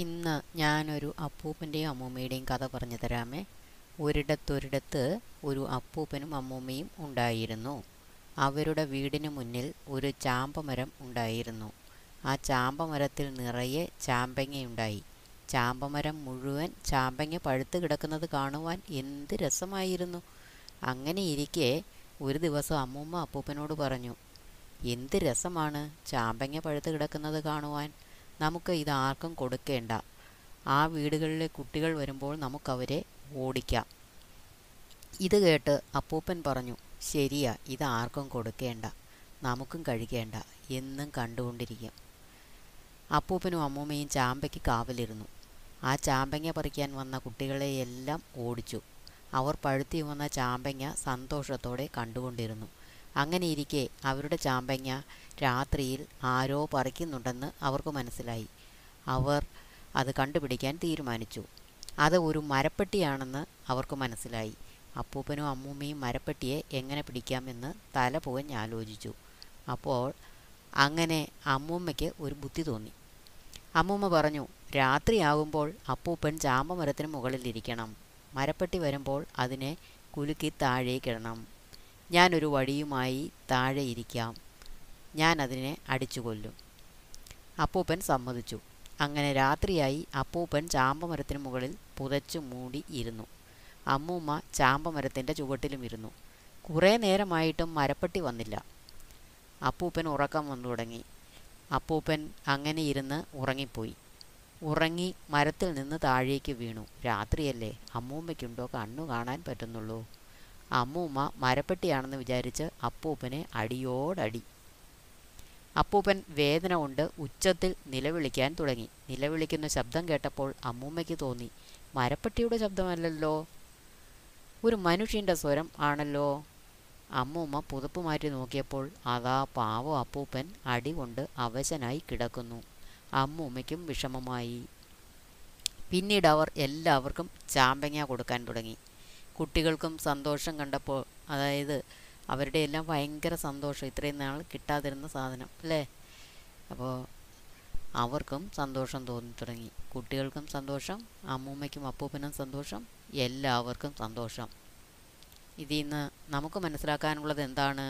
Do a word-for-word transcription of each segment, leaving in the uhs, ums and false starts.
ഇന്ന് ഞാനൊരു അപ്പൂപ്പൻ്റെയും അമ്മൂമ്മയുടെയും കഥ പറഞ്ഞു തരാമേ. ഒരിടത്തൊരിടത്ത് ഒരു അപ്പൂപ്പനും അമ്മൂമ്മയും ഉണ്ടായിരുന്നു. അവരുടെ വീടിന് മുന്നിൽ ഒരു ചാമ്പമരം ഉണ്ടായിരുന്നു. ആ ചാമ്പമരത്തിൽ നിറയെ ചാമ്പങ്ങയുണ്ടായി. ചാമ്പമരം മുഴുവൻ ചാമ്പങ്ങ പഴുത്ത് കിടക്കുന്നത് കാണുവാൻ എന്ത് രസമായിരുന്നു. അങ്ങനെ ഇരിക്കെ ഒരു ദിവസം അമ്മൂമ്മ അപ്പൂപ്പനോട് പറഞ്ഞു, എന്ത് രസമാണ് ചാമ്പങ്ങ പഴുത്ത് കിടക്കുന്നത് കാണുവാൻ, നമുക്ക് ഇത് ആർക്കും കൊടുക്കേണ്ട. ആ വീടുകളിലെ കുട്ടികൾ വരുമ്പോൾ നമുക്കവരെ ഓടിക്കാം. ഇത് കേട്ട് അപ്പൂപ്പൻ പറഞ്ഞു, ശരിയാ, ഇത് ആർക്കും കൊടുക്കേണ്ട, നമുക്കും കഴിക്കേണ്ട, എന്നും കണ്ടുകൊണ്ടിരിക്കും. അപ്പൂപ്പനും അമ്മൂമ്മയും ചാമ്പയ്ക്ക് കാവലിരുന്നു. ആ ചാമ്പങ്ങ പറിക്കാൻ വന്ന കുട്ടികളെയെല്ലാം ഓടിച്ചു. അവർ പഴുത്തി വന്ന ചാമ്പങ്ങ സന്തോഷത്തോടെ കണ്ടുകൊണ്ടിരുന്നു. അങ്ങനെ ഇരിക്കെ അവരുടെ ചാമ്പങ്ങ രാത്രിയിൽ ആരോ പറിക്കുന്നുണ്ടെന്ന് അവർക്ക് മനസ്സിലായി. അവർ അത് കണ്ടുപിടിക്കാൻ തീരുമാനിച്ചു. അത് ഒരു മരപ്പെട്ടിയാണെന്ന് അവർക്ക് മനസ്സിലായി. അപ്പൂപ്പനും അമ്മൂമ്മയും മരപ്പെട്ടിയെ എങ്ങനെ പിടിക്കാമെന്ന് തല പോകഞ്ഞ് ആലോചിച്ചു. അപ്പോൾ അങ്ങനെ അമ്മൂമ്മയ്ക്ക് ഒരു ബുദ്ധി തോന്നി. അമ്മൂമ്മ പറഞ്ഞു, രാത്രിയാകുമ്പോൾ അപ്പൂപ്പൻ ചാമ്പമരത്തിന് മുകളിലിരിക്കണം, മരപ്പെട്ടി വരുമ്പോൾ അതിനെ കുലുക്കി താഴേക്കിടണം. ഞാനൊരു വടിയുമായി താഴെ ഇരിക്കാം, ഞാൻ അതിനെ അടിച്ചു കൊല്ലും. അപ്പൂപ്പൻ സമ്മതിച്ചു. അങ്ങനെ രാത്രിയായി. അപ്പൂപ്പൻ ചാമ്പമരത്തിന് മുകളിൽ പുതച്ചു മൂടി ഇരുന്നു. അമ്മൂമ്മ ചാമ്പമരത്തിൻ്റെ ചുവട്ടിലും ഇരുന്നു. കുറേ നേരമായിട്ടും മരപ്പെട്ടി വന്നില്ല. അപ്പൂപ്പൻ ഉറക്കം വന്നു തുടങ്ങി. അപ്പൂപ്പൻ അങ്ങനെ ഇരുന്ന് ഉറങ്ങിപ്പോയി. ഉറങ്ങി മരത്തിൽ നിന്ന് താഴേക്ക് വീണു. രാത്രിയല്ലേ, അമ്മൂമ്മയ്ക്കുണ്ടോ കണ്ണു കാണാൻ പറ്റുന്നുള്ളൂ. അമ്മൂമ്മ മരപ്പെട്ടിയാണെന്ന് വിചാരിച്ച് അപ്പൂപ്പനെ അടിയോടടി. അപ്പൂപ്പൻ വേദന കൊണ്ട് ഉച്ചത്തിൽ നിലവിളിക്കാൻ തുടങ്ങി. നിലവിളിക്കുന്ന ശബ്ദം കേട്ടപ്പോൾ അമ്മൂമ്മയ്ക്ക് തോന്നി, മരപ്പെട്ടിയുടെ ശബ്ദമല്ലല്ലോ, ഒരു മനുഷ്യൻ്റെ സ്വരം ആണല്ലോ. അമ്മൂമ്മ പുതപ്പ് മാറ്റി നോക്കിയപ്പോൾ അതാ പാവം അപ്പൂപ്പൻ അടികൊണ്ട് അവശനായി കിടക്കുന്നു. അമ്മൂമ്മയ്ക്കും വിഷമമായി. പിന്നീട് അവർ എല്ലാവർക്കും ചാമ്പങ്ങ കൊടുക്കാൻ തുടങ്ങി. കുട്ടികൾക്കും സന്തോഷം കണ്ടപ്പോൾ, അതായത് അവരുടെ എല്ലാം ഭയങ്കര സന്തോഷം, ഇത്രയും നാൾ കിട്ടാതിരുന്ന സാധനം അല്ലേ. അപ്പോൾ അവർക്കും സന്തോഷം തോന്നി തുടങ്ങി. കുട്ടികൾക്കും സന്തോഷം, അമ്മൂമ്മയ്ക്കും അപ്പൂപ്പനും സന്തോഷം, എല്ലാവർക്കും സന്തോഷം. ഇതിൽ നിന്ന് നമുക്ക് മനസ്സിലാക്കാനുള്ളത് എന്താണ്?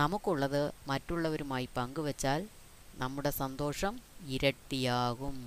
നമുക്കുള്ളത് മറ്റുള്ളവരുമായി പങ്കുവെച്ചാൽ നമ്മുടെ സന്തോഷം ഇരട്ടിയാകും.